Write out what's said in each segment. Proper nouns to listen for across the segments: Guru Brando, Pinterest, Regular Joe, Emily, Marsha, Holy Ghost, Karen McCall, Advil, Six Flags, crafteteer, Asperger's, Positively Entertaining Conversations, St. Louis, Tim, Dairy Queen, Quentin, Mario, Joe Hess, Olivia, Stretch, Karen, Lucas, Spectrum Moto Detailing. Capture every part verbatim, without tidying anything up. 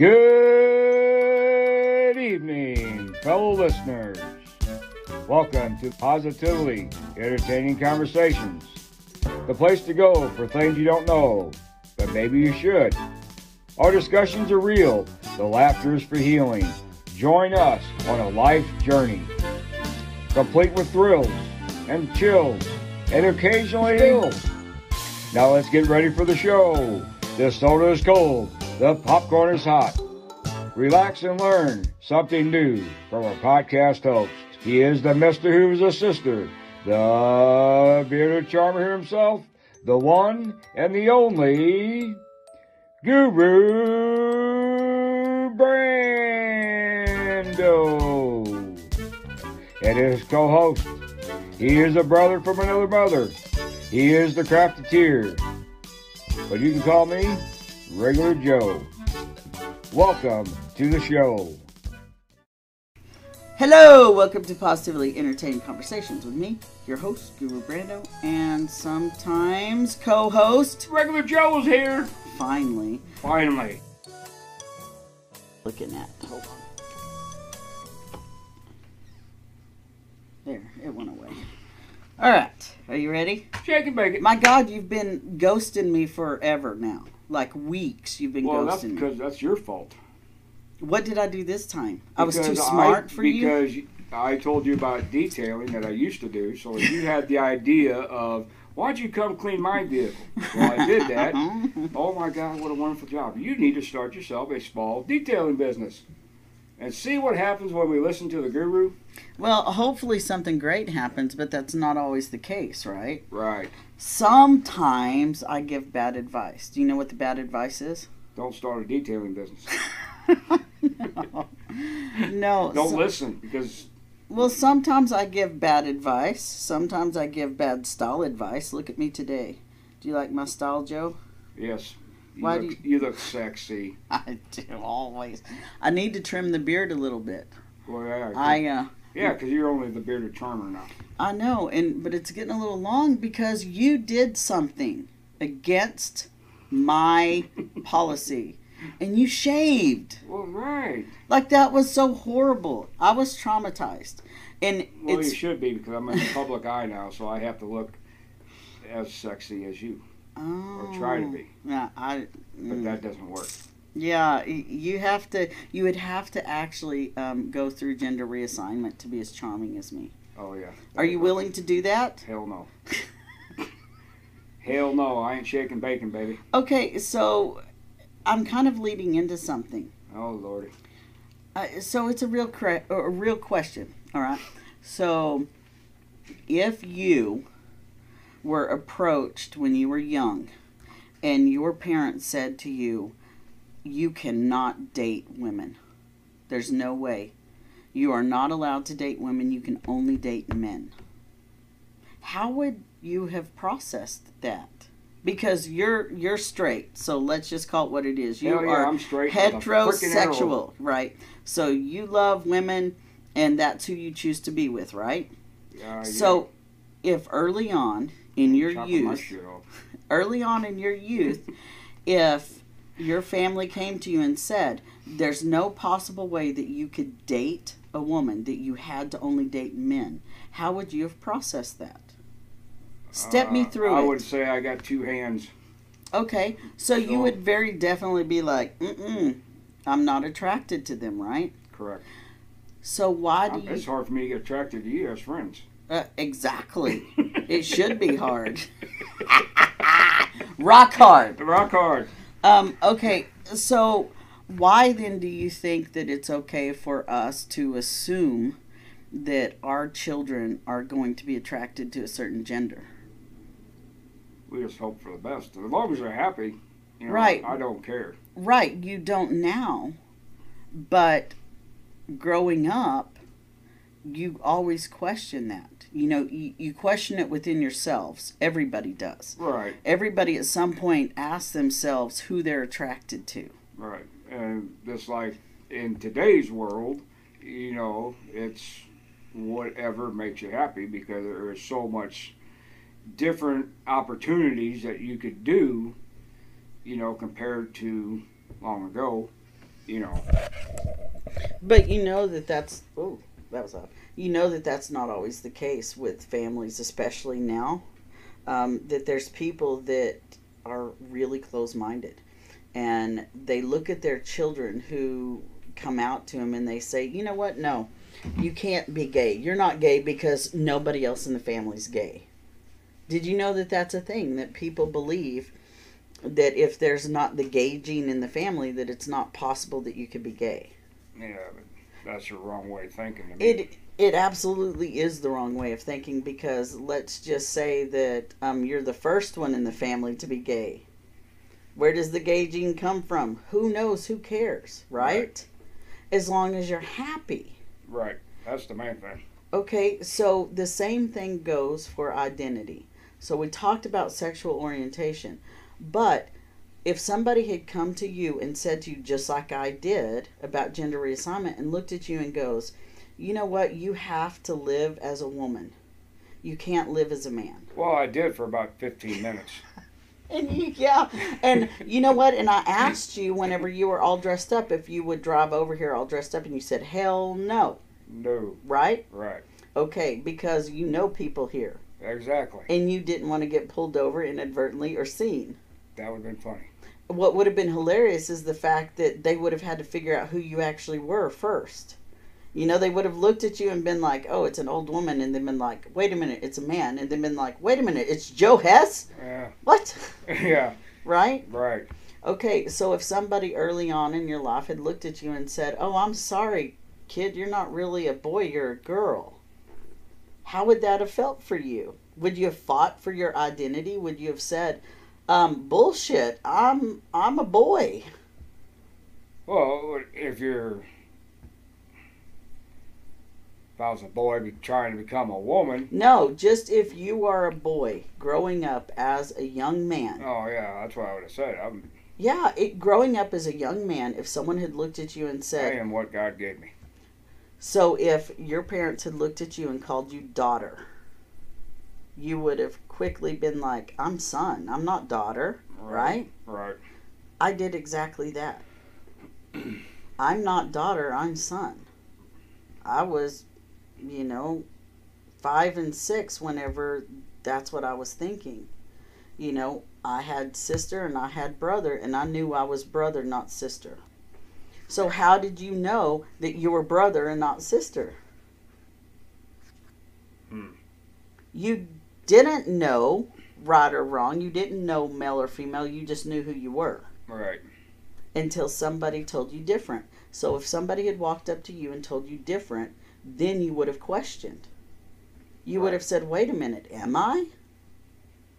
Good evening, fellow listeners. Welcome to Positively Entertaining Conversations, the place to go for things you don't know, but maybe you should. Our discussions are real, the laughter is for healing. Join us on a life journey, complete with thrills and chills, and occasionally ills. Now let's get ready for the show. The soda is cold. The popcorn is hot. Relax and learn something new from our podcast host. He is the Mister Who's a Sister, the bearded charmer himself, the one and the only Guru Brando. And his co-host, he is a brother from another mother. He is the crafteteer. But you can call me Regular Joe. Welcome to the show. Hello, welcome to Positively Entertaining Conversations with me, your host, Guru Brando, and sometimes co-host Regular Joe's here. Finally. Finally. Looking at. Hold on. There, it went away. All right, are you ready? Shake and bake it. My God, you've been ghosting me forever now. Like weeks you've been well, ghosting that's because me. That's your fault. What did I do this time? I because was too smart I, for because you? Because I told you about detailing that I used to do, so you had the idea of, why'd you come clean my vehicle? Well, I did that. Oh my God, what a wonderful job. You need to start yourself a small detailing business. And see what happens when we listen to the guru? Well, hopefully something great happens, but that's not always the case, right? Right. Sometimes I give bad advice. Do you know what the bad advice is? Don't start a detailing business. no. no. Don't so, listen because... Well, sometimes I give bad advice. Sometimes I give bad style advice. Look at me today. Do you like my style, Joe? Yes. You Why look, do you... you look sexy. I do, always. I need to trim the beard a little bit. Well, yeah. I, uh, yeah, because you're only the bearded charmer now. I know, and but it's getting a little long because you did something against my policy. And you shaved. Well, right. Like, that was so horrible. I was traumatized. And well, it's... you should be because I'm in the public eye now, so I have to look as sexy as you. Oh, or try to be. Yeah, I, but that doesn't work. Yeah, you have to. You would have to actually um, go through gender reassignment to be as charming as me. Oh yeah. Are you willing to do that? Hell no. Hell no! I ain't shaking bacon, baby. Okay, so I'm kind of leading into something. Oh Lordy. Uh, so it's a real cre- or a real question. All right. So if you were approached when you were young and your parents said to you, you cannot date women. There's no way. You are not allowed to date women. You can only date men. How would you have processed that? Because you're you're straight, so let's just call it what it is. You Hell yeah, are I'm straight heterosexual, right? So you love women and that's who you choose to be with, right? Uh, so yeah. if early on in your youth, early on in your youth, if your family came to you and said, there's no possible way that you could date a woman, that you had to only date men, how would you have processed that? Step uh, me through I it. I would say I got two hands. Okay, so, so you would very definitely be like, mm-mm, I'm not attracted to them, right? Correct. So why do I'm, you... It's hard for me to get attracted to you as friends. Uh, exactly. It should be hard. Rock hard. Rock hard. Um, okay, so why then do you think that it's okay for us to assume that our children are going to be attracted to a certain gender? We just hope for the best. As long as they're happy, you know, right. I don't care. Right, you don't now, but growing up, you always question that. You know, you, you question it within yourselves. Everybody does. Right. Everybody at some point asks themselves who they're attracted to. Right. And just like in today's world, you know, it's whatever makes you happy because there is so much different opportunities that you could do, you know, compared to long ago. you know. But you know that that's, oh, that was off. You know that that's not always the case with families, especially now. Um, that there's people that are really close-minded, and they look at their children who come out to them and they say, you know what, no, you can't be gay. You're not gay because nobody else in the family's gay. Did you know that that's a thing, that people believe that if there's not the gay gene in the family, that it's not possible that you could be gay? Yeah, but that's the wrong way of thinking to me. It, it absolutely is the wrong way of thinking, because let's just say that um, you're the first one in the family to be gay. Where does the gay gene come from? Who knows? Who cares, right? Right. As long as you're happy. Right. That's the main thing. Okay, so the same thing goes for identity. So we talked about sexual orientation, but if somebody had come to you and said to you, just like I did, about gender reassignment, and looked at you and goes, you know what, you have to live as a woman. You can't live as a man. Well, I did for about fifteen minutes. And you, yeah, and you know what? And I asked you whenever you were all dressed up if you would drive over here all dressed up, and you said, hell no. No. Right? Right. Okay, because you know people here. Exactly. And you didn't want to get pulled over inadvertently or seen. That would have been funny. What would have been hilarious is the fact that they would have had to figure out who you actually were first. You know, they would have looked at you and been like, oh, it's an old woman, and then been like, wait a minute, it's a man, and then been like, wait a minute, it's Joe Hess? Yeah. What? Yeah. Right? Right. Okay, so if somebody early on in your life had looked at you and said, oh, I'm sorry, kid, you're not really a boy, you're a girl, how would that have felt for you? Would you have fought for your identity? Would you have said, um, bullshit, I'm, I'm a boy? Well, if you're... If I was a boy trying to become a woman. No, just if you are a boy growing up as a young man. Oh, yeah, that's what I would have said. I'm, yeah, it, growing up as a young man, if someone had looked at you and said... I am what God gave me. So if your parents had looked at you and called you daughter, you would have quickly been like, I'm son, I'm not daughter, right? Right. Right. I did exactly that. I'm not daughter, I'm son. I was... you know, five and six whenever that's what I was thinking. You know, I had sister and I had brother, and I knew I was brother, not sister. So how did you know that you were brother and not sister? Hmm. You didn't know right or wrong. You didn't know male or female. You just knew who you were. Right. Until somebody told you different. So if somebody had walked up to you and told you different, then you would have questioned. You right. would have said, wait a minute, am I?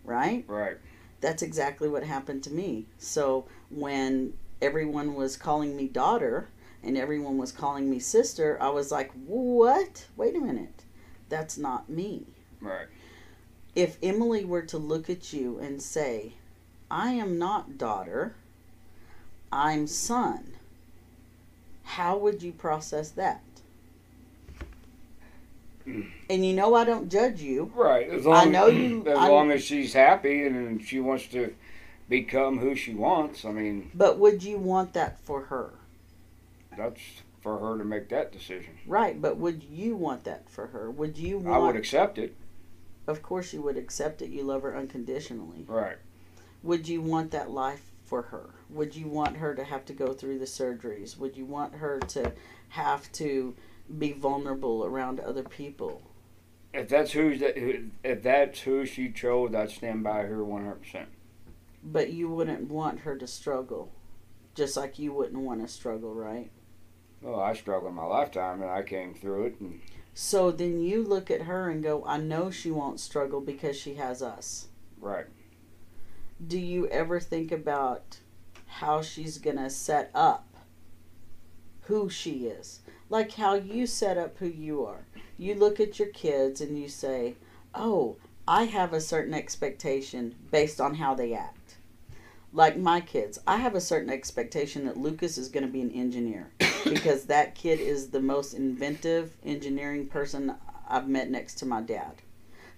Right? Right. That's exactly what happened to me. So when everyone was calling me daughter and everyone was calling me sister, I was like, what? Wait a minute. That's not me. Right. If Emily were to look at you and say, I am not daughter, I'm son, how would you process that? And you know I don't judge you. Right. As long, I know you, as, long as she's happy and she wants to become who she wants, I mean... But would you want that for her? That's for her to make that decision. Right, but would you want that for her? Would you want... I would accept it. Of course you would accept it. You love her unconditionally. Right. Would you want that life for her? Would you want her to have to go through the surgeries? Would you want her to have to... be vulnerable around other people? If that's who if that's who she chose, I'd stand by her one hundred percent. But you wouldn't want her to struggle, just like you wouldn't want to struggle, right? Well, I struggled my lifetime, and I came through it. And... So then you look at her and go, I know she won't struggle because she has us. Right. Do you ever think about how she's going to set up who she is? Like how you set up who you are. You look at your kids and you say, oh, I have a certain expectation based on how they act. Like my kids, I have a certain expectation that Lucas is going to be an engineer because that kid is the most inventive engineering person I've met next to my dad.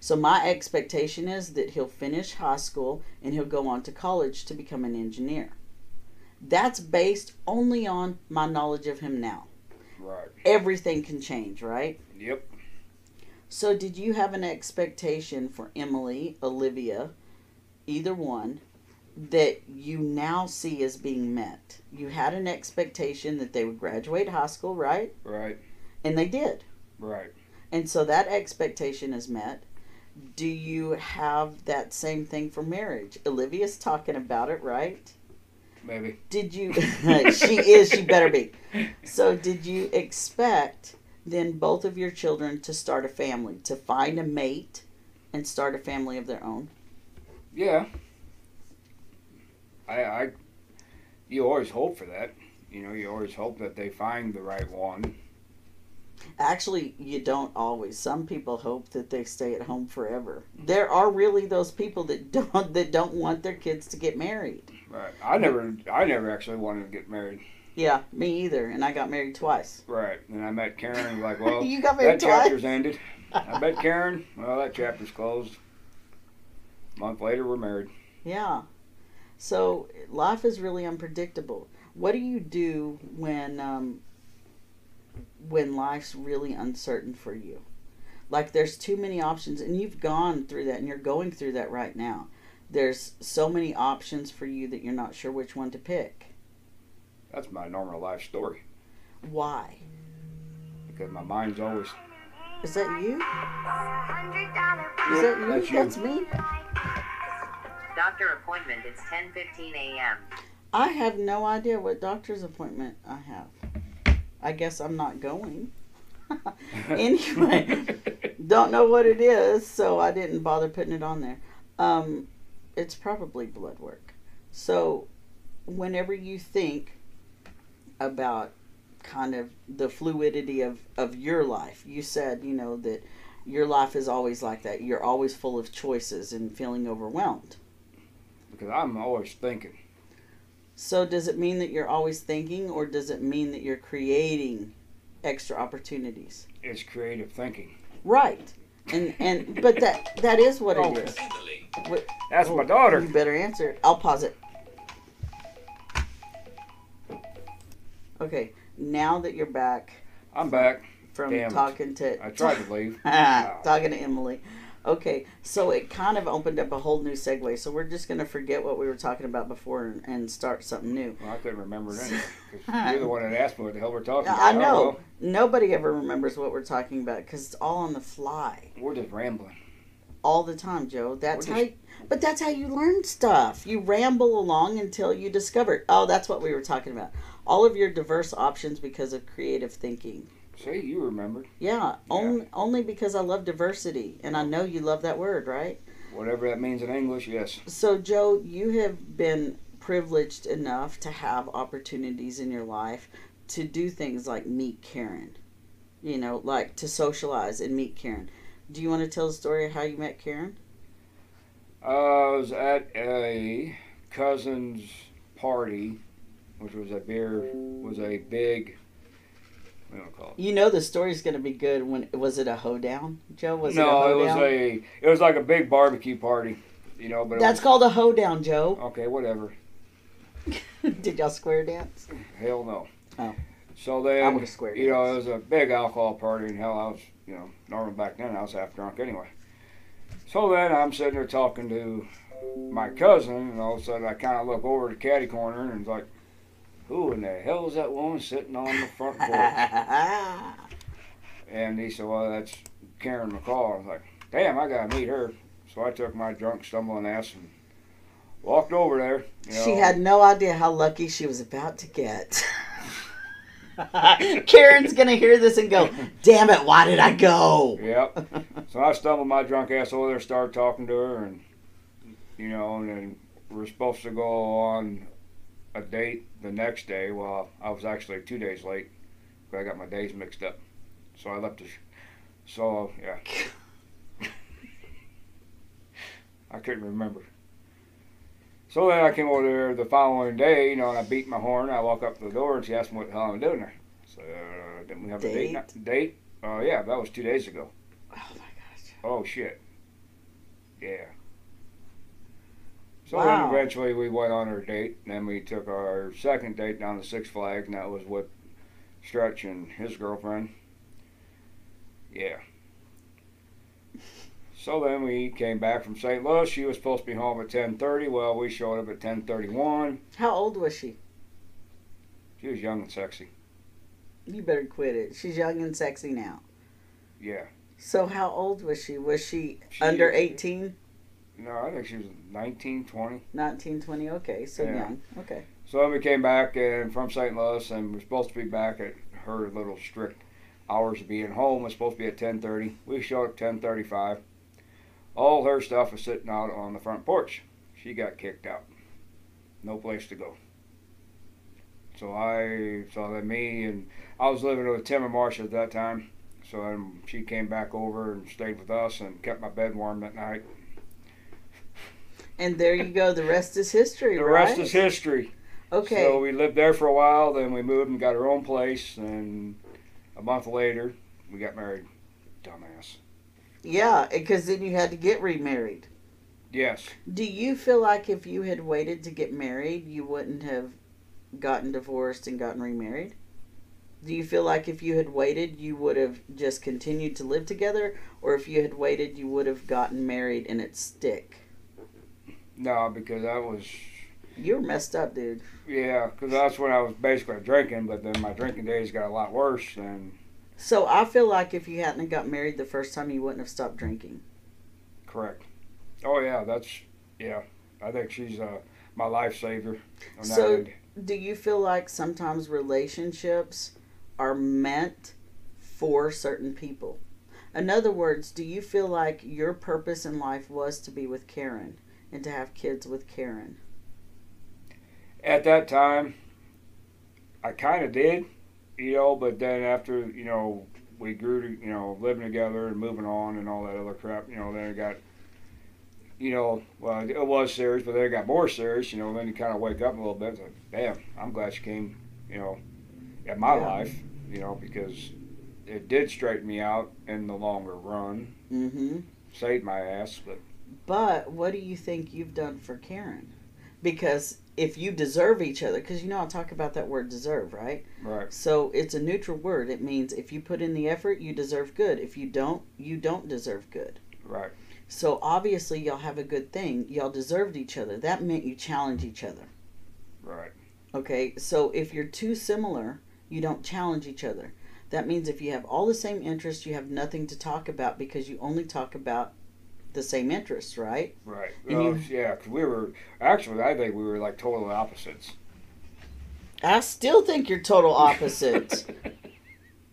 So my expectation is that he'll finish high school and he'll go on to college to become an engineer. that's based only on my knowledge of him now. Right. Everything can change, right? Yep. So did you have an expectation for Emily, Olivia, either one, that you now see as being met? You had an expectation that they would graduate high school, right? Right. And they did. Right. And so that expectation is met. Do you have that same thing for marriage? Olivia's talking about it, right? Maybe. Did you... she is. She better be. So did you expect then both of your children to start a family, to find a mate and start a family of their own? Yeah. I, I, you always hope for that. You know, you always hope that they find the right one. Actually, you don't always. Some people hope that they stay at home forever. There are really those people that don't that don't want their kids to get married. Right. I never, I never actually wanted to get married. Yeah, me either. And I got married twice. Right. And I met Karen and was like, well, you got married that twice? Chapter's ended. I met Karen. Well, that chapter's closed. A month later, we're married. Yeah. So life is really unpredictable. What do you do when um, when life's really uncertain for you? Like there's too many options, and you've gone through that, and you're going through that right now. There's so many options for you that you're not sure which one to pick. That's my normal life story. Why? Because my mind's always... Is that you? Is that you? That's, you. That's me? Doctor appointment, it's ten fifteen a m I have no idea what doctor's appointment I have. I guess I'm not going. Anyway, don't know what it is, so I didn't bother putting it on there. Um, it's probably blood work. So whenever you think about kind of the fluidity of, of your life, you said, you know, that your life is always like that. You're always full of choices and feeling overwhelmed. Because I'm always thinking. So does it mean that you're always thinking, or does it mean that you're creating extra opportunities? It's creative thinking. Right. And and but that that is what it is. What, That's my daughter. You better answer it. I'll pause it. Okay. Now that you're back. I'm back. From Damn talking it. to... I tried to leave. Talking to Emily. Okay, so it kind of opened up a whole new segue. So we're just going to forget what we were talking about before and, and start something new. Well, I couldn't remember it anyway. Because you're the one that asked me what the hell we're talking about. I know. Nobody ever remembers what we're talking about because it's all on the fly. We're just rambling. All the time, Joe. That's just... how. You, but that's how you learn stuff. You ramble along until you discover it. Oh, that's what we were talking about. All of your diverse options because of creative thinking. See, you remembered. Yeah, on, yeah, only because I love diversity, and I know you love that word, right? Whatever that means in English, yes. So, Joe, you have been privileged enough to have opportunities in your life to do things like meet Karen, you know, like to socialize and meet Karen. Do you want to tell the story of how you met Karen? Uh, I was at a cousin's party, which was a beer, was a big... You know the story's gonna be good. When was it a hoedown, Joe? Was no, it, a hoedown? it was a it was like a big barbecue party, you know. But that's was, called a hoedown, Joe. Okay, whatever. Did y'all square dance? Hell no. Oh. So then I would have square danced. You know, it was a big alcohol party, and hell, I was you know normal back then. I was half drunk anyway. So then I'm sitting there talking to my cousin, and all of a sudden I kind of look over to Caddy Corner, and it's like, who in the hell is that woman sitting on the front porch? And he said, well, that's Karen McCall. I was like, damn, I got to meet her. So I took my drunk, stumbling ass and walked over there. You know, she had no idea how lucky she was about to get. Karen's going to hear this and go, damn it, why did I go? Yep. So I stumbled my drunk ass over there, started talking to her, and, you know, and then we were supposed to go on a date the next day. Well, I was actually two days late, but I got my days mixed up. So I left the, sh so yeah. I couldn't remember. So then I came over there the following day, you know, and I beat my horn. I walk up to the door and she asked me what the hell I'm doing there. So uh, didn't we have date? a date? Not, date? Oh uh, yeah, that was two days ago. Oh my gosh. Oh shit. Yeah. So wow. eventually we went on our date, and then we took our second date down to Six Flags, and that was with Stretch and his girlfriend. Yeah. So then we came back from Saint Louis. She was supposed to be home at ten thirty. Well, we showed up at ten thirty-one. How old was she? She was young and sexy. You better quit it. She's young and sexy now. Yeah. So how old was she? Was she, she under eighteen? No, I think she was nineteen, twenty. nineteen, twenty, okay. So yeah. young, okay. So then we came back and from Saint Louis, and we're supposed to be back at her little strict hours of being home. It was supposed to be at ten thirty. We showed up at ten thirty-five. All her stuff was sitting out on the front porch. She got kicked out. No place to go. So I saw that me and I was living with Tim and Marsha at that time. So then she came back over and stayed with us and kept my bed warm that night. And there you go. The rest is history, the right? The rest is history. Okay. So we lived there for a while. Then we moved and got our own place. And a month later, we got married. Dumbass. Yeah, because then you had to get remarried. Yes. Do you feel like if you had waited to get married, you wouldn't have gotten divorced and gotten remarried? Do you feel like if you had waited, you would have just continued to live together? Or if you had waited, you would have gotten married and it'd stick? No, because that was... You were messed up, dude. Yeah, because that's when I was basically drinking, but then my drinking days got a lot worse. And so I feel like if you hadn't got married the first time, you wouldn't have stopped drinking. Correct. Oh, yeah, that's... Yeah, I think she's uh, my life savior. So do you feel like sometimes relationships are meant for certain people? In other words, do you feel like your purpose in life was to be with Karen and to have kids with Karen? At that time, I kind of did, you know, but then after, you know, we grew to, you know, living together and moving on and all that other crap, you know, then it got, you know, well, it was serious, but then it got more serious, you know, and then you kind of wake up a little bit, like, damn, I'm glad she came, you know, at my yeah. life, you know, because it did straighten me out in the longer run. Mm-hmm. Saved my ass, but... But what do you think you've done for Karen? Because if you deserve each other, because you know I talk about that word deserve, right? Right. So it's a neutral word. It means if you put in the effort, you deserve good. If you don't, you don't deserve good. Right. So obviously y'all have a good thing. Y'all deserved each other. That meant you challenge each other. Right. Okay, so if you're too similar, you don't challenge each other. That means if you have all the same interests, you have nothing to talk about because you only talk about the same interests, right? Right. And well, you, yeah, because we were, actually, I think we were like total opposites. I still think you're total opposites.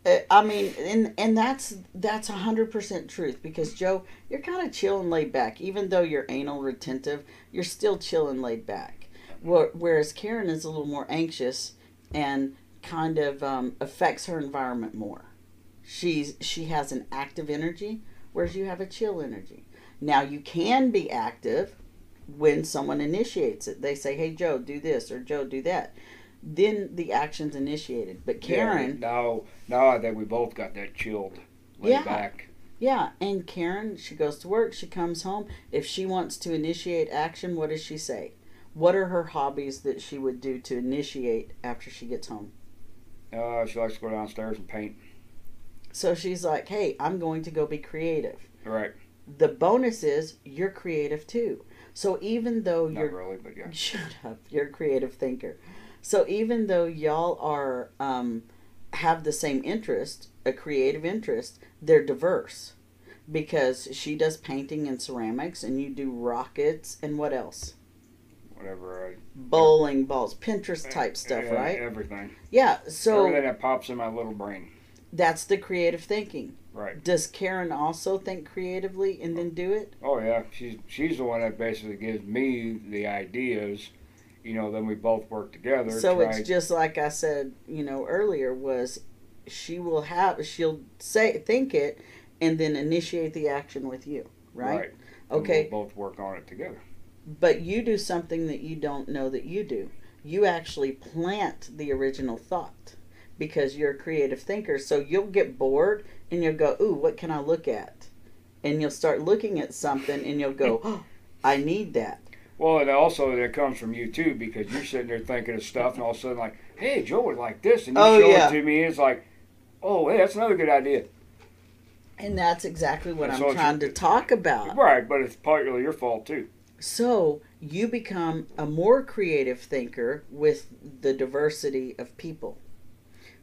uh, I mean, and and that's that's one hundred percent truth because, Joe, you're kind of chill and laid back. Even though you're anal retentive, you're still chill and laid back. Whereas Karen is a little more anxious and kind of um, affects her environment more. She's She has an active energy, whereas you have a chill energy. Now, you can be active when someone initiates it. They say, hey, Joe, do this, or Joe, do that. Then the action's initiated. But Karen... Yeah, now, now I think we both got that chilled laid yeah, back. Yeah, and Karen, she goes to work, she comes home. If she wants to initiate action, what does she say? What are her hobbies that she would do to initiate after she gets home? Uh, she likes to go downstairs and paint. So she's like, hey, I'm going to go be creative. Right. The bonus is you're creative too. So even though Not you're really, but yeah. Shut up, you're a creative thinker. So even though y'all are um, have the same interest, a creative interest, they're diverse because she does painting and ceramics, and you do rockets and what else? Whatever. I, Bowling balls, Pinterest type stuff, uh, right? Everything. Yeah. So everything that pops in my little brain. That's the creative thinking. Right. Does Karen also think creatively and then do it? Oh, yeah. She's, she's the one that basically gives me the ideas. You know, then we both work together. So try. It's just like I said, you know, earlier was she will have, she'll say, think it and then initiate the action with you, right? Right. Okay. We'll both work on it together. But you do something that you don't know that you do. You actually plant the original thought because you're a creative thinker. So you'll get bored and you'll go, ooh, what can I look at? And you'll start looking at something and you'll go, oh, I need that. Well, and also that comes from you too, because you're sitting there thinking of stuff, and all of a sudden, like, hey, Joe would like this, and you oh, show yeah. it to me, and it's like, oh, hey, that's another good idea. And that's exactly what and I'm so trying to talk about. Right, but it's partly your fault too. So you become a more creative thinker with the diversity of people.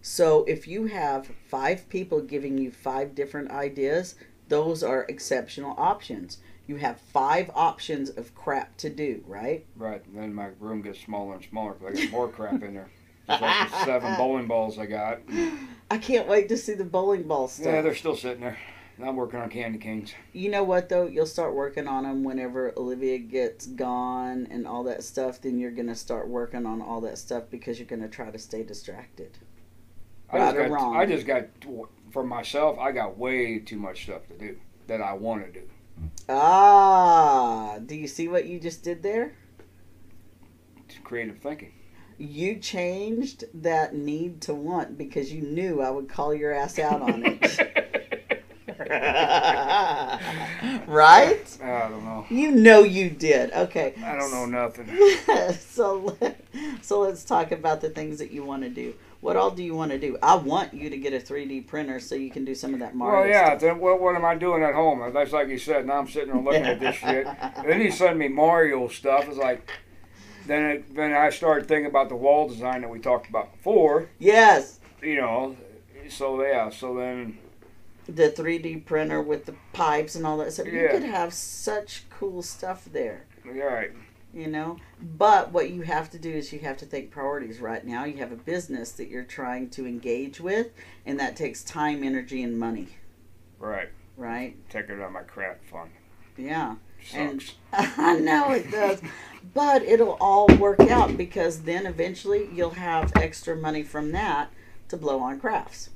So if you have five people giving you five different ideas, those are exceptional options. You have five options of crap to do, right? Right. And then my room gets smaller and smaller because I got more crap in there. It's like the seven bowling balls I got. I can't wait to see the bowling ball stuff. Yeah, they're still sitting there. I'm working on candy canes. You know what, though? You'll start working on them whenever Olivia gets gone and all that stuff. Then you're going to start working on all that stuff because you're going to try to stay distracted. I right or got, wrong. I just got, for myself, I got way too much stuff to do that I want to do. Ah, do you see what you just did there? It's creative thinking. You changed that need to want because you knew I would call your ass out on it. Right? I don't know. You know you did. Okay. I don't know nothing. so, so let's talk about the things that you want to do. What all do you want to do? I want you to get a three D printer so you can do some of that Mario Well, yeah. stuff. Then what, what am I doing at home? That's like you said. Now I'm sitting there looking at this shit. And then you send me Mario stuff. It's like, then it, then I started thinking about the wall design that we talked about before. Yes. You know, so yeah. So then. The three D printer with the pipes and all that stuff. Yeah. You could have such cool stuff there. You're right. You know, but what you have to do is you have to think priorities right now. You have a business that you're trying to engage with, and that takes time, energy, and money. Right. Right. Take it on my craft fund. Yeah. Sucks. And I know it does, but it'll all work out because then eventually you'll have extra money from that to blow on crafts.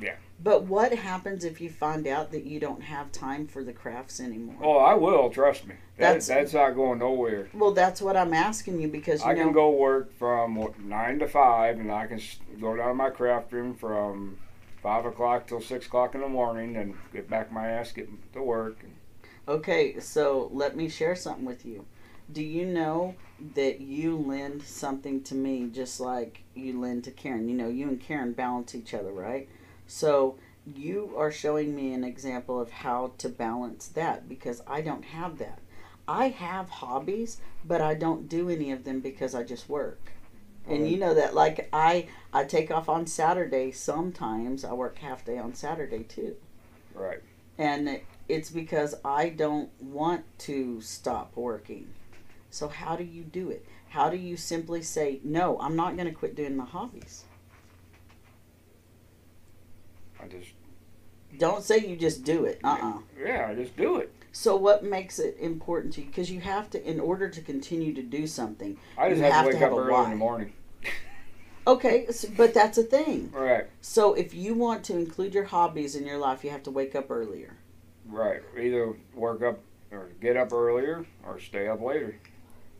Yeah. But what happens if you find out that you don't have time for the crafts anymore? Oh, I will, trust me. That, that's that's not going nowhere. Well, that's what I'm asking you because, you I know, can go work from what, nine to five, and I can go down to my craft room from five o'clock till six o'clock in the morning and get back my ass, get to work. And... Okay, so let me share something with you. Do you know that you lend something to me just like you lend to Karen? You know, you and Karen balance each other, right? So you are showing me an example of how to balance that because I don't have that. I have hobbies, but I don't do any of them because I just work. Right. And you know that, like I, I take off on Saturday sometimes. I work half day on Saturday too. Right. And it's because I don't want to stop working. So how do you do it? How do you simply say, no, I'm not going to quit doing my hobbies? I just don't say you just do it. Uh-uh. Yeah, I just do it. So what makes it important to you? Because you have to, in order to continue to do something, I just you have, have to wake to have up a early why. in the morning. Okay, so, but that's a thing. Right. So if you want to include your hobbies in your life, you have to wake up earlier. Right. Either work up or get up earlier or stay up later.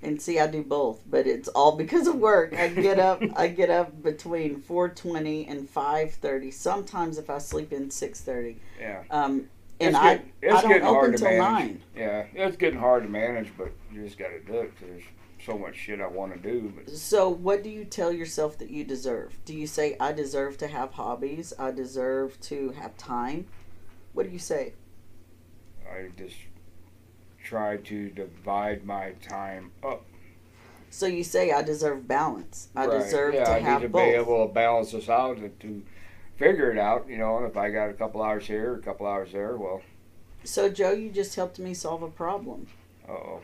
And see, I do both, but it's all because of work. I get up, I get up between four twenty and five thirty. Sometimes, if I sleep in, six thirty. Yeah. Um, and it's I, get, it's I don't getting open hard till to nine. Yeah, it's getting hard to manage, but you just got to do it because there's so much shit I want to do. But. So, what do you tell yourself that you deserve? Do you say I deserve to have hobbies? I deserve to have time. What do you say? I just. Try to divide my time up. So you say I deserve balance. I right. deserve yeah, to I have both. I need to both. be able to balance this out and to figure it out. You know, and if I got a couple hours here, a couple hours there, well. So Joe, you just helped me solve a problem. Uh-oh.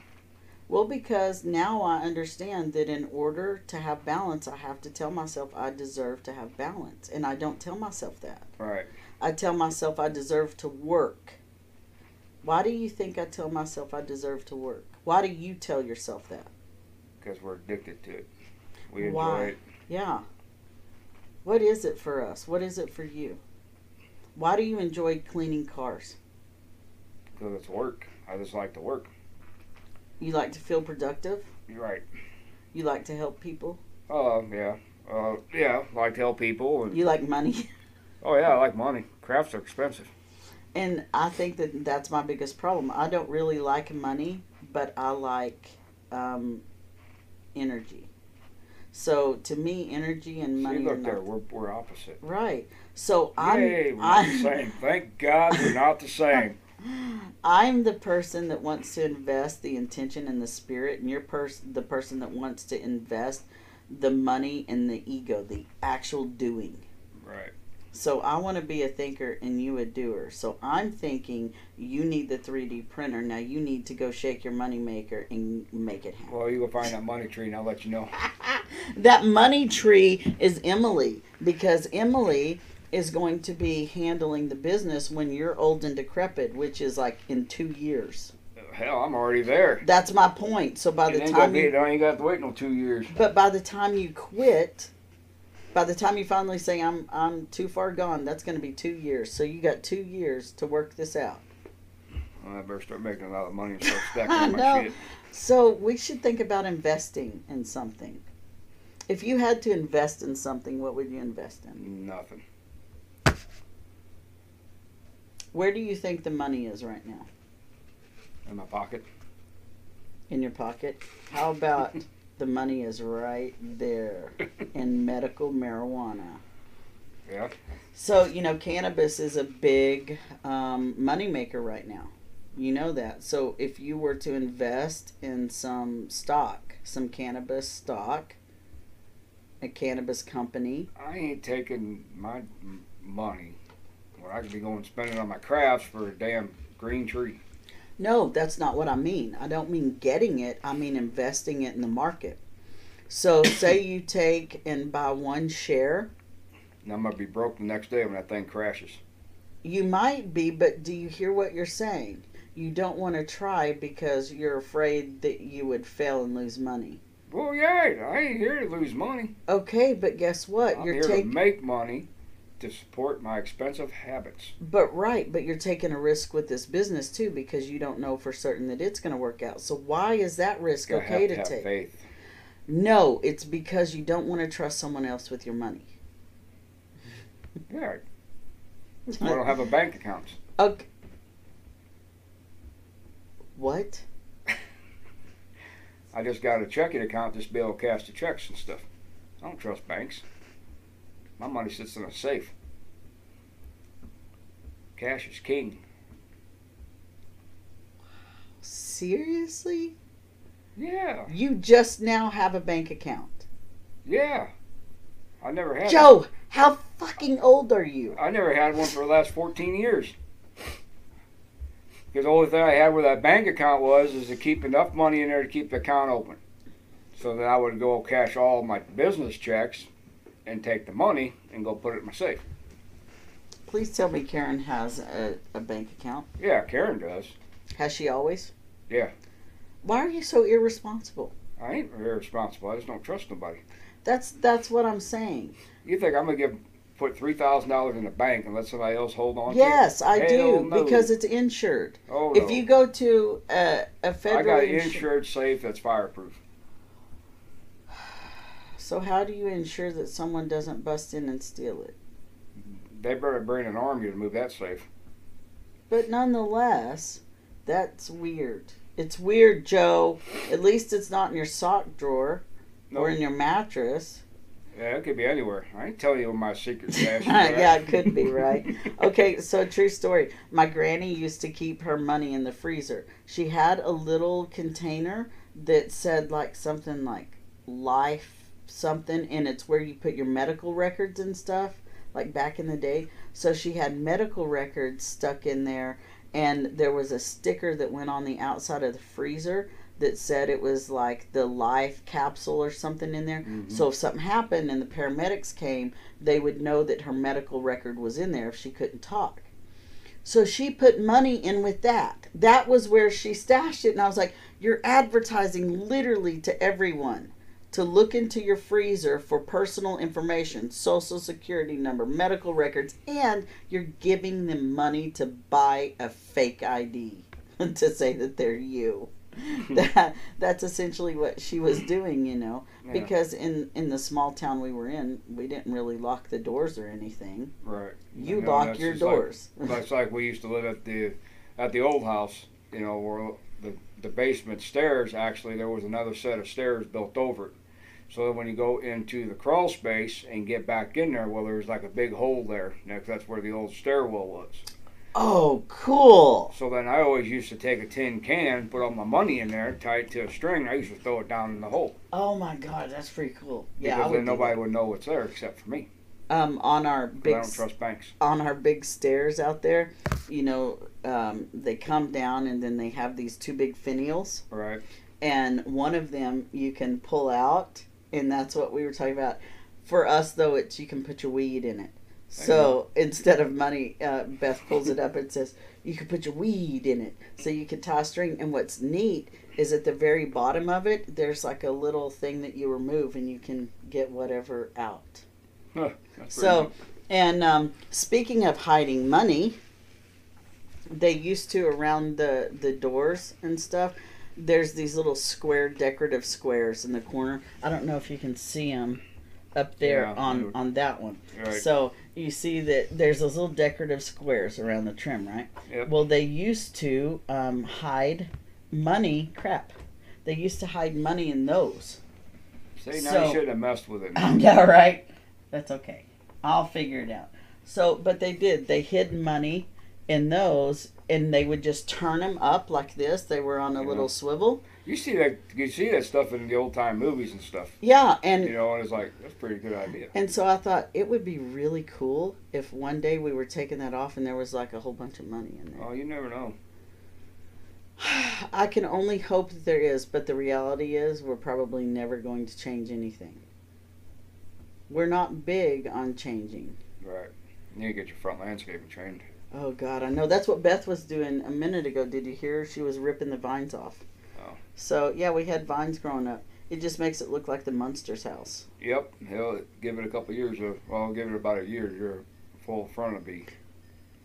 Well, because now I understand that in order to have balance, I have to tell myself I deserve to have balance, and I don't tell myself that. Right. I tell myself I deserve to work. Why do you think I tell myself I deserve to work? Why do you tell yourself that? Because we're addicted to it. We enjoy Why? it. Yeah. What is it for us? What is it for you? Why do you enjoy cleaning cars? Because it's work. I just like to work. You like to feel productive? You're right. You like to help people? Oh, uh, yeah. Uh, yeah, I like to help people. And you like money? Oh, yeah, I like money. Crafts are expensive. And I think that that's my biggest problem. I don't really like money, but I like um, energy. So to me, energy and money. See, look, are there, we're we're opposite. Right. So I'm. Yay, we're I'm, the same. Thank God we're not the same. I'm the person that wants to invest the intention and the spirit, and you're pers- the person that wants to invest the money and the ego, the actual doing. Right. So I want to be a thinker and you a doer. So I'm thinking you need the three D printer. Now you need to go shake your money maker and make it happen. Well, you will find that money tree and I'll let you know. That money tree is Emily, because Emily is going to be handling the business when you're old and decrepit, which is like in two years. Hell, I'm already there. That's my point. So by the time you... I ain't got to wait no two years. But by the time you quit... By the time you finally say, I'm I'm too far gone, that's going to be two years. So you got two years to work this out. Well, I better start making a lot of money and start stacking my shit. So we should think about investing in something. If you had to invest in something, what would you invest in? Nothing. Where do you think the money is right now? In my pocket. In your pocket? How about... The money is right there in medical marijuana. Yeah. So, you know, cannabis is a big um, moneymaker right now. You know that. So if you were to invest in some stock, some cannabis stock, a cannabis company. I ain't taking my money where I could be going and spending on my crafts for a damn green tree. No, that's not what I mean. I don't mean getting it. I mean investing it in the market. So say you take and buy one share. And I'm going to be broke the next day when that thing crashes. You might be, but do you hear what you're saying? You don't want to try because you're afraid that you would fail and lose money. Well, yeah, I ain't here to lose money. Okay, but guess what? I'm you're here take- to make money. To support my expensive habits. But right, but you're taking a risk with this business too, because you don't know for certain that it's going to work out. So why is that risk okay have to, to have take? Faith. No, it's because you don't want to trust someone else with your money. Yeah, I don't have a bank account. Okay. What? I just got a checking account just to be able to cash the checks and stuff. I don't trust banks. My money sits in a safe. Cash is king. Seriously? Yeah. You just now have a bank account. Yeah. I never had Joe, one. How fucking old are you? I never had one for the last fourteen years. Because the only thing I had with that bank account was is to keep enough money in there to keep the account open. So that I would go cash all my business checks and take the money and go put it in my safe. Please tell me Karen has a, a bank account. Yeah, Karen does. Has she always? Yeah. Why are you so irresponsible? I ain't irresponsible. I just don't trust nobody. That's that's what I'm saying. You think I'm going to give put three thousand dollars in the bank and let somebody else hold on yes, to it? Yes, I Hell do, no. Because it's insured. Oh, no. If you go to a, a federal... I got an insured, insured safe that's fireproof. So how do you ensure that someone doesn't bust in and steal it? They better bring an army to move that safe. But nonetheless, that's weird. It's weird, Joe. At least it's not in your sock drawer nope. or in your mattress. Yeah, it could be anywhere. I ain't telling you my secret stash. Yeah, it could be, right? Okay, so true story. My granny used to keep her money in the freezer. She had a little container that said like something like life. Something, and it's where you put your medical records and stuff, like back in the day. So she had medical records stuck in there, and there was a sticker that went on the outside of the freezer that said it was like the life capsule or something in there. Mm-hmm. So if something happened and the paramedics came, they would know that her medical record was in there if she couldn't talk. So she put money in with that. That was where she stashed it, and I was like, you're advertising literally to everyone to look into your freezer for personal information, social security number, medical records, and you're giving them money to buy a fake I D to say that they're you. that That's essentially what she was doing, you know, yeah. Because in, in the small town we were in, we didn't really lock the doors or anything. Right. You I mean, lock your doors. Like, that's like we used to live at the at the old house, you know, where the, the basement stairs, actually there was another set of stairs built over it. So that when you go into the crawl space and get back in there, well, there's like a big hole there, you know, 'cause that's where the old stairwell was. Oh, cool. So then I always used to take a tin can, put all my money in there, tie it to a string, and I used to throw it down in the hole. Oh, my God. That's pretty cool. Yeah, because then nobody would know what's there except for me. Um, on our big, I don't trust banks. On our big stairs out there, you know, um, they come down and then they have these two big finials. Right. And one of them you can pull out, and that's what we were talking about. For us, though, it's you can put your weed in it. So instead of money, uh, Beth pulls it up and says, you could put your weed in it. So you could tie a string. And what's neat is at the very bottom of it, there's like a little thing that you remove and you can get whatever out. Huh, so, neat. and um, speaking of hiding money, they used to around the, the doors and stuff, there's these little square decorative squares in the corner. I don't know if you can see them up there yeah, on, on that one. Right. So you see that there's those little decorative squares around the trim, right? Yep. Well, they used to um, hide money. Crap. They used to hide money in those. See, now so, you shouldn't have messed with it. Yeah, right. That's okay. I'll figure it out. So, but they did. They hid money in those, and they would just turn them up like this. They were on a you little know, swivel. You see that? You see that stuff in the old time movies and stuff. Yeah, and you know, and it's like that's a pretty good idea. And so I thought it would be really cool if one day we were taking that off and there was like a whole bunch of money in there. Oh, you never know. I can only hope that there is, but the reality is we're probably never going to change anything. We're not big on changing. Right. You need to get your front landscaping trained. Oh, God, I know. That's what Beth was doing a minute ago. Did you hear? She was ripping the vines off. Oh. So, yeah, we had vines growing up. It just makes it look like the Munster's house. Yep. He'll give it a couple of years. Of, well, give it about a year. You're full front of me.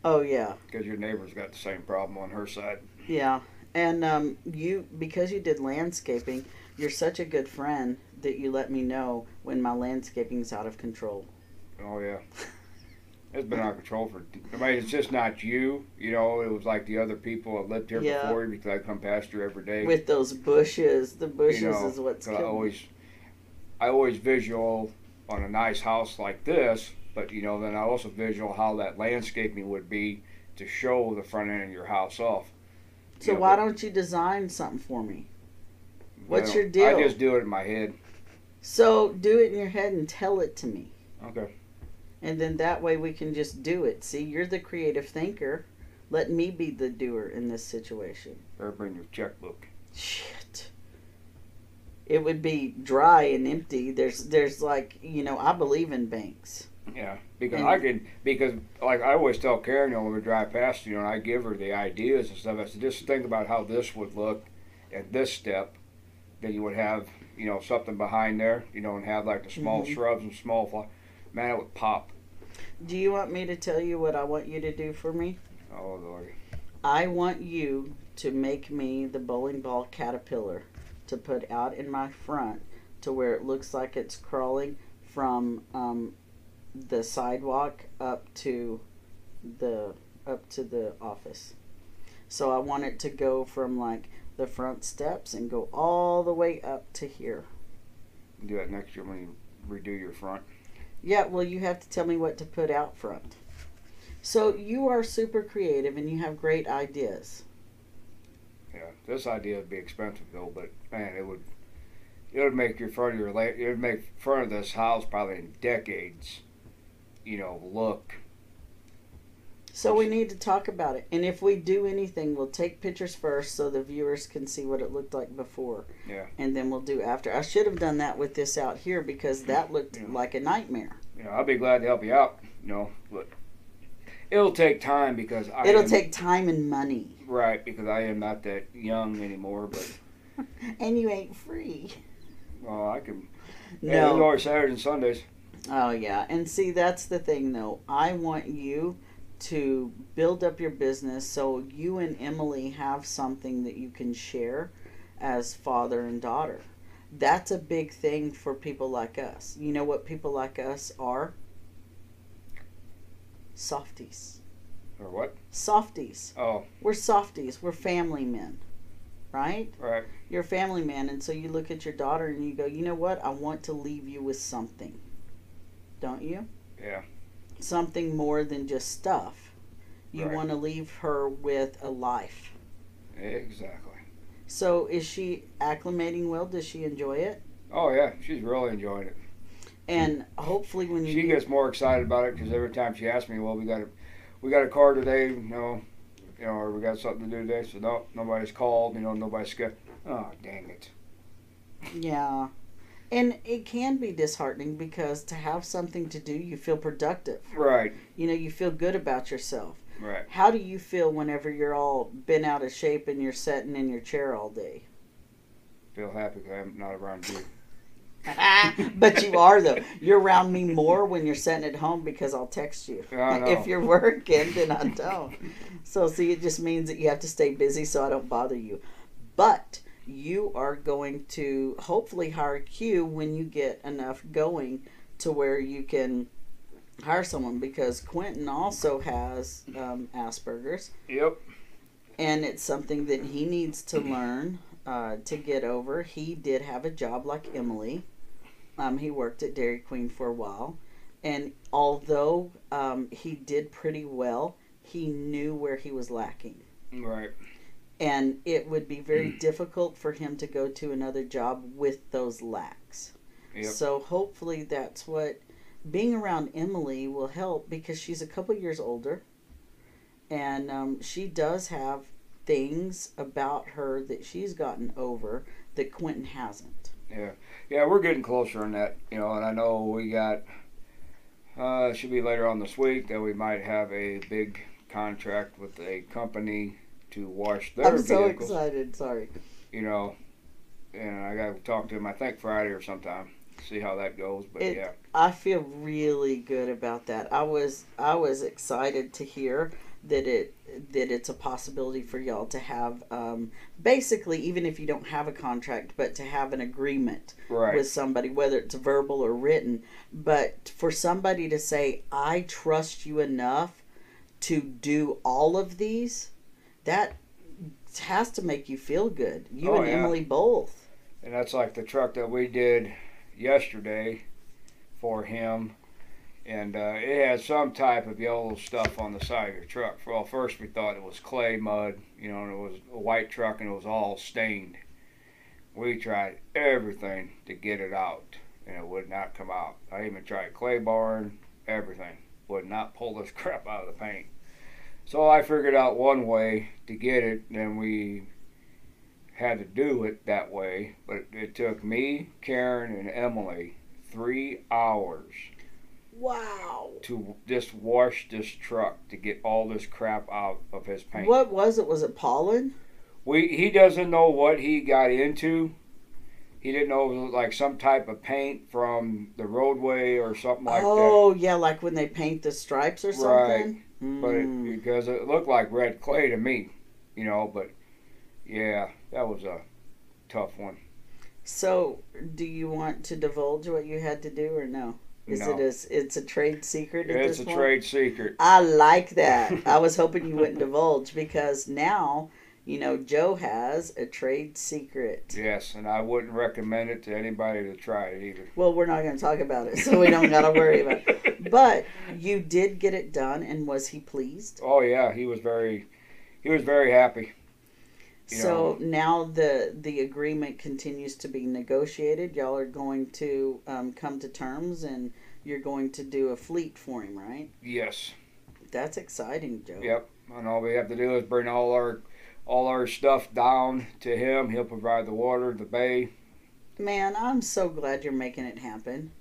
Oh, yeah. Because your neighbor's got the same problem on her side. Yeah. And um, you, because you did landscaping, you're such a good friend that you let me know when my landscaping's out of control. Oh, yeah. It's been out of control for... I mean, it's just not you. You know, it was like the other people that lived here yeah. before you because I come past here every day. With those bushes. The bushes you know, is what's killing I always, I always visual on a nice house like this, but, you know, then I also visual how that landscaping would be to show the front end of your house off. So you know, why but, don't you design something for me? What's your deal? I just do it in my head. So do it in your head and tell it to me. Okay. And then that way we can just do it. See, you're the creative thinker. Let me be the doer in this situation. Better bring your checkbook. Shit. It would be dry and empty. There's, there's like, you know, I believe in banks. Yeah, because and, I can, because like I always tell Karen, you know, when we drive past, you know, and I give her the ideas and stuff. I said, just think about how this would look at this step. Then you would have, you know, something behind there, you know, and have like the small mm-hmm. shrubs and small flowers. Man, it would pop. Do you want me to tell you what I want you to do for me? Oh, Lord. I want you to make me the bowling ball caterpillar to put out in my front to where it looks like it's crawling from um, the sidewalk up to the up to the office. So I want it to go from like the front steps and go all the way up to here. Do that next year when you redo your front. Yeah, well, you have to tell me what to put out front. So you are super creative and you have great ideas. Yeah, this idea would be expensive though, but man, it would it would make your front of your it would make front of this house probably in decades, you know, look. So we need to talk about it, and if we do anything, we'll take pictures first so the viewers can see what it looked like before. Yeah. And then we'll do after. I should have done that with this out here because that looked yeah. like a nightmare. Yeah, I'll be glad to help you out. You know, but it'll take time because I it'll am, take time and money. Right, because I am not that young anymore, but and you ain't free. Well, I can. No. Or Saturdays and Sundays. Oh yeah, and see that's the thing though. I want you to build up your business so you and Emily have something that you can share as father and daughter. That's a big thing for people like us. You know what people like us are? Softies. Or what? Softies. Oh. We're softies. We're family men. right? Right. You're a family man, and so you look at your daughter and you go, you know what? I want to leave you with something. Don't you? Yeah. Something more than just stuff. You right. want to leave her with a life. Exactly. So is she acclimating well? Does she enjoy it? Oh, yeah. She's really enjoying it. And hopefully when you She do, gets more excited about it because every time she asks me, well, we got a, we got a car today, you know, you know, or we got something to do today, so no, nobody's called, you know, nobody's scared. Oh, dang it. Yeah. And it can be disheartening because to have something to do, you feel productive. Right. You know, you feel good about yourself. Right. How do you feel whenever you're all bent out of shape and you're sitting in your chair all day? Feel happy because I'm not around you. But you are, though. You're around me more when you're sitting at home because I'll text you. I know. If you're working, then I don't. So, see, it just means that you have to stay busy so I don't bother you. But you are going to hopefully hire Q when you get enough going to where you can hire someone, because Quentin also has um, Asperger's. Yep. And it's something that he needs to learn uh, to get over. He did have a job like Emily. Um, he worked at Dairy Queen for a while. And although um, he did pretty well, he knew where he was lacking. Right. And it would be very mm. difficult for him to go to another job with those lacks. Yep. So hopefully that's what being around Emily will help, because she's a couple years older. And um, she does have things about her that she's gotten over that Quentin hasn't. Yeah. Yeah, we're getting closer on that. You know, and I know we got, uh, it should be later on this week, that we might have a big contract with a company to wash their vehicles. I'm so vehicles. excited, sorry. You know, and I got to talk to him, I think, Friday or sometime, see how that goes, but it, yeah. I feel really good about that. I was I was excited to hear that it that it's a possibility for y'all to have, um, basically, even if you don't have a contract, but to have an agreement right. with somebody, whether it's verbal or written, but for somebody to say, I trust you enough to do all of these, that has to make you feel good. You oh, and yeah. Emily both. And that's like the truck that we did yesterday for him. And uh, it has some type of yellow stuff on the side of your truck. Well, first we thought it was clay mud, you know, and it was a white truck and it was all stained. We tried everything to get it out and it would not come out. I even tried clay barn, everything. Would not pull this crap out of the paint. So I figured out one way to get it, and we had to do it that way. But it took me, Karen, and Emily three hours. Wow. To just wash this truck, to get all this crap out of his paint. What was it? Was it pollen? We He doesn't know what he got into. He didn't know it was like some type of paint from the roadway or something like oh, that. Oh, yeah, like when they paint the stripes or something? Right. But it, because it looked like red clay to me, you know, but yeah, that was a tough one. So do you want to divulge what you had to do or no? Is no. it a, it's a trade secret at it's this point? It's a trade secret. I like that. I was hoping you wouldn't divulge, because now, you know, Joe has a trade secret. Yes, and I wouldn't recommend it to anybody to try it either. Well, we're not going to talk about it, so we don't got to worry about it. But you did get it done, and was he pleased? Oh yeah, he was very, he was very happy. You so know. Now the the agreement continues to be negotiated. Y'all are going to um, come to terms, and you're going to do a fleet for him, right? Yes. That's exciting, Joe. Yep, and all we have to do is bring all our all our stuff down to him. He'll provide the water, the bay. Man, I'm so glad you're making it happen.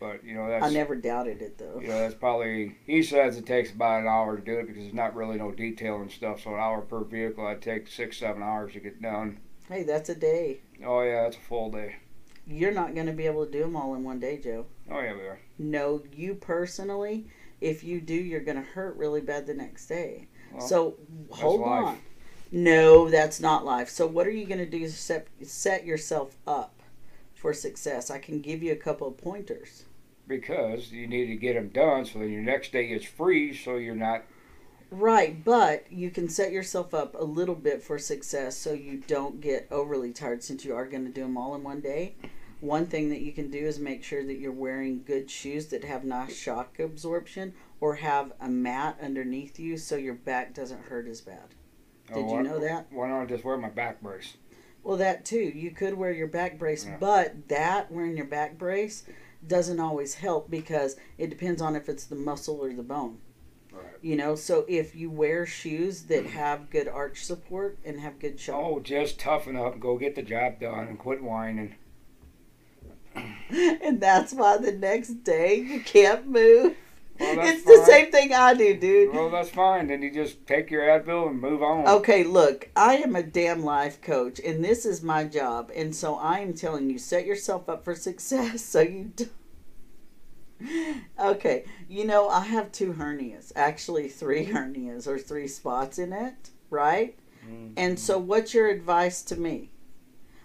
But, you know, that's, I never doubted it, though. You know, that's probably, he says it takes about an hour to do it because there's not really no detail and stuff. So an hour per vehicle, I'd take six, seven hours to get done. Hey, that's a day. Oh, yeah, that's a full day. You're not going to be able to do them all in one day, Joe. Oh, yeah, we are. No, you personally, if you do, you're going to hurt really bad the next day. Well, so hold life. on. No, that's not life. So what are you going to do to set, set yourself up for success? I can give you a couple of pointers. Because you need to get them done so then your next day is free, so you're not Right, but you can set yourself up a little bit for success so you don't get overly tired, since you are going to do them all in one day. One thing that you can do is make sure that you're wearing good shoes that have nice shock absorption, or have a mat underneath you so your back doesn't hurt as bad. Did oh, why, you know that? Why don't I just wear my back brace? Well, that too. You could wear your back brace, yeah. but that, wearing your back brace, doesn't always help because it depends on if it's the muscle or the bone. Right. You know, so if you wear shoes that have good arch support and have good shock. Oh, just toughen up, go get the job done, and quit whining. And that's why the next day you can't move. Well, it's fine. The same thing I do, dude. Well, that's fine. Then you just take your Advil and move on. Okay, look, I am a damn life coach, and this is my job. And so I am telling you, set yourself up for success so you don't. Okay, you know, I have two hernias. Actually, three hernias or three spots in it, right? Mm-hmm. And so what's your advice to me?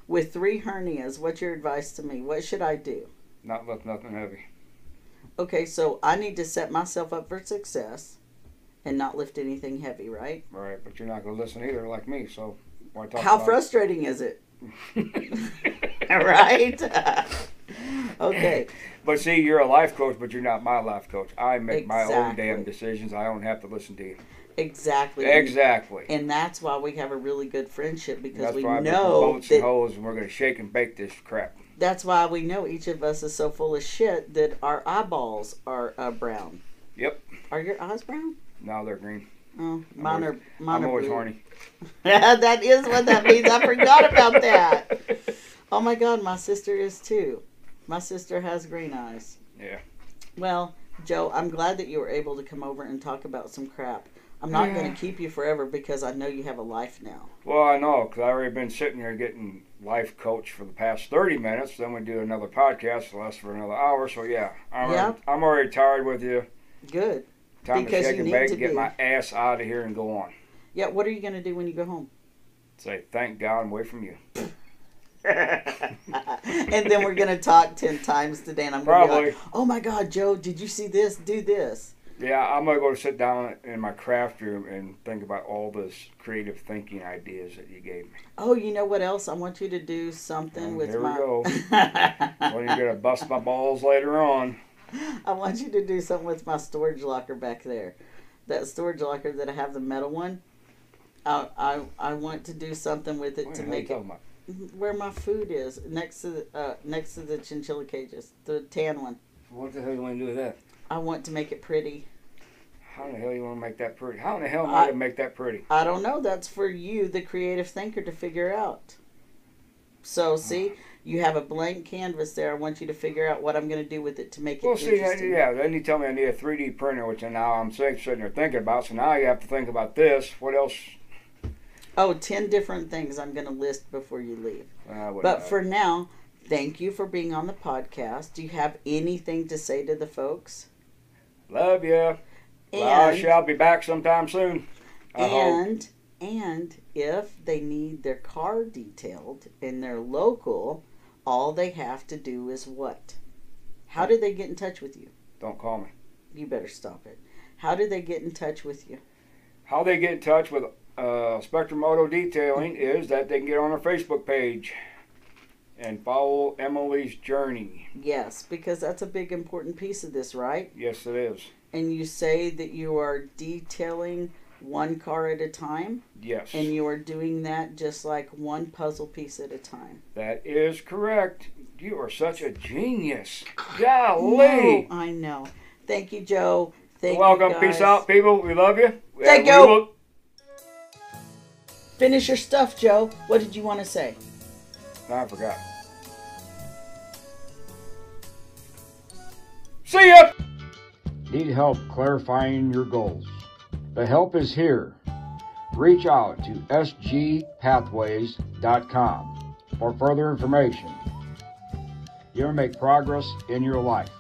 With three hernias, what's your advice to me? What should I do? Not lift nothing heavy. Okay, so I need to set myself up for success and not lift anything heavy, right? Right, but you're not going to listen either, like me, so why talk How about frustrating it? Is it? Right? Okay. But see, you're a life coach, but you're not my life coach. I make exactly. my own damn decisions. I don't have to listen to you. Exactly. Exactly. And that's why we have a really good friendship, because that's we why know boats that, and holes, and we're going to shake and bake this crap. That's why we know each of us is so full of shit that our eyeballs are uh, brown. Yep. Are your eyes brown? No, they're green. Oh, mine are. I'm always horny. That is what that means. I forgot about that. Oh my God, my sister is too. My sister has green eyes. Yeah. Well, Joe, I'm glad that you were able to come over and talk about some crap. I'm not yeah. going to keep you forever because I know you have a life now. Well, I know, because I've already been sitting here getting life coached for the past thirty minutes. Then we do another podcast that lasts for another hour. So, yeah, I'm, yep. already, I'm already tired with you. Good. Time because to shake and bake and get be. my ass out of here and go on. Yeah, what are you going to do when you go home? Say, thank God I'm away from you. And then we're going to talk ten times today. And I'm going to be like, oh, my God, Joe, did you see this? Do this. Yeah, I'm going to go sit down in my craft room and think about all those creative thinking ideas that you gave me. Oh, you know what else? I want you to do something and with there my... There we go. Well, you're going to bust my balls later on. I want you to do something with my storage locker back there. That storage locker that I have, the metal one. I I, I want to do something with it Wait, to make it... About? Where my food is, next to the, uh, next to the chinchilla cages. The tan one. What the hell do you want to do with that? I want to make it pretty. How in the hell you want to make that pretty? How in the hell am I, I going to make that pretty? I don't know. That's for you, the creative thinker, to figure out. So, see, you have a blank canvas there. I want you to figure out what I'm going to do with it to make it well, interesting. Well, see, yeah, then you tell me I need a three D printer, which now I'm sitting there thinking about. So now you have to think about this. What else? Oh, ten different things I'm going to list before you leave. Uh, but for now, thank you for being on the podcast. Do you have anything to say to the folks? Love you. Well, I shall be back sometime soon. I and hope. and if they need their car detailed and they're local, all they have to do is what? How do they get in touch with you? Don't call me. You better stop it. How do they get in touch with you? How they get in touch with uh, Spectrum Moto Detailing is that they can get on our Facebook page and follow Emily's journey. Yes, because that's a big important piece of this, right? Yes, it is. And you say that you are detailing one car at a time? Yes. And you are doing that just like one puzzle piece at a time. That is correct. You are such a genius. Golly. No, I know. Thank you, Joe. Thank You're welcome. You guys. Peace out, people. We love you. Thank you. Will... Finish your stuff, Joe. What did you want to say? I forgot. See ya! Need help clarifying your goals? The help is here. Reach out to s g pathways dot com for further information. You'll make progress in your life.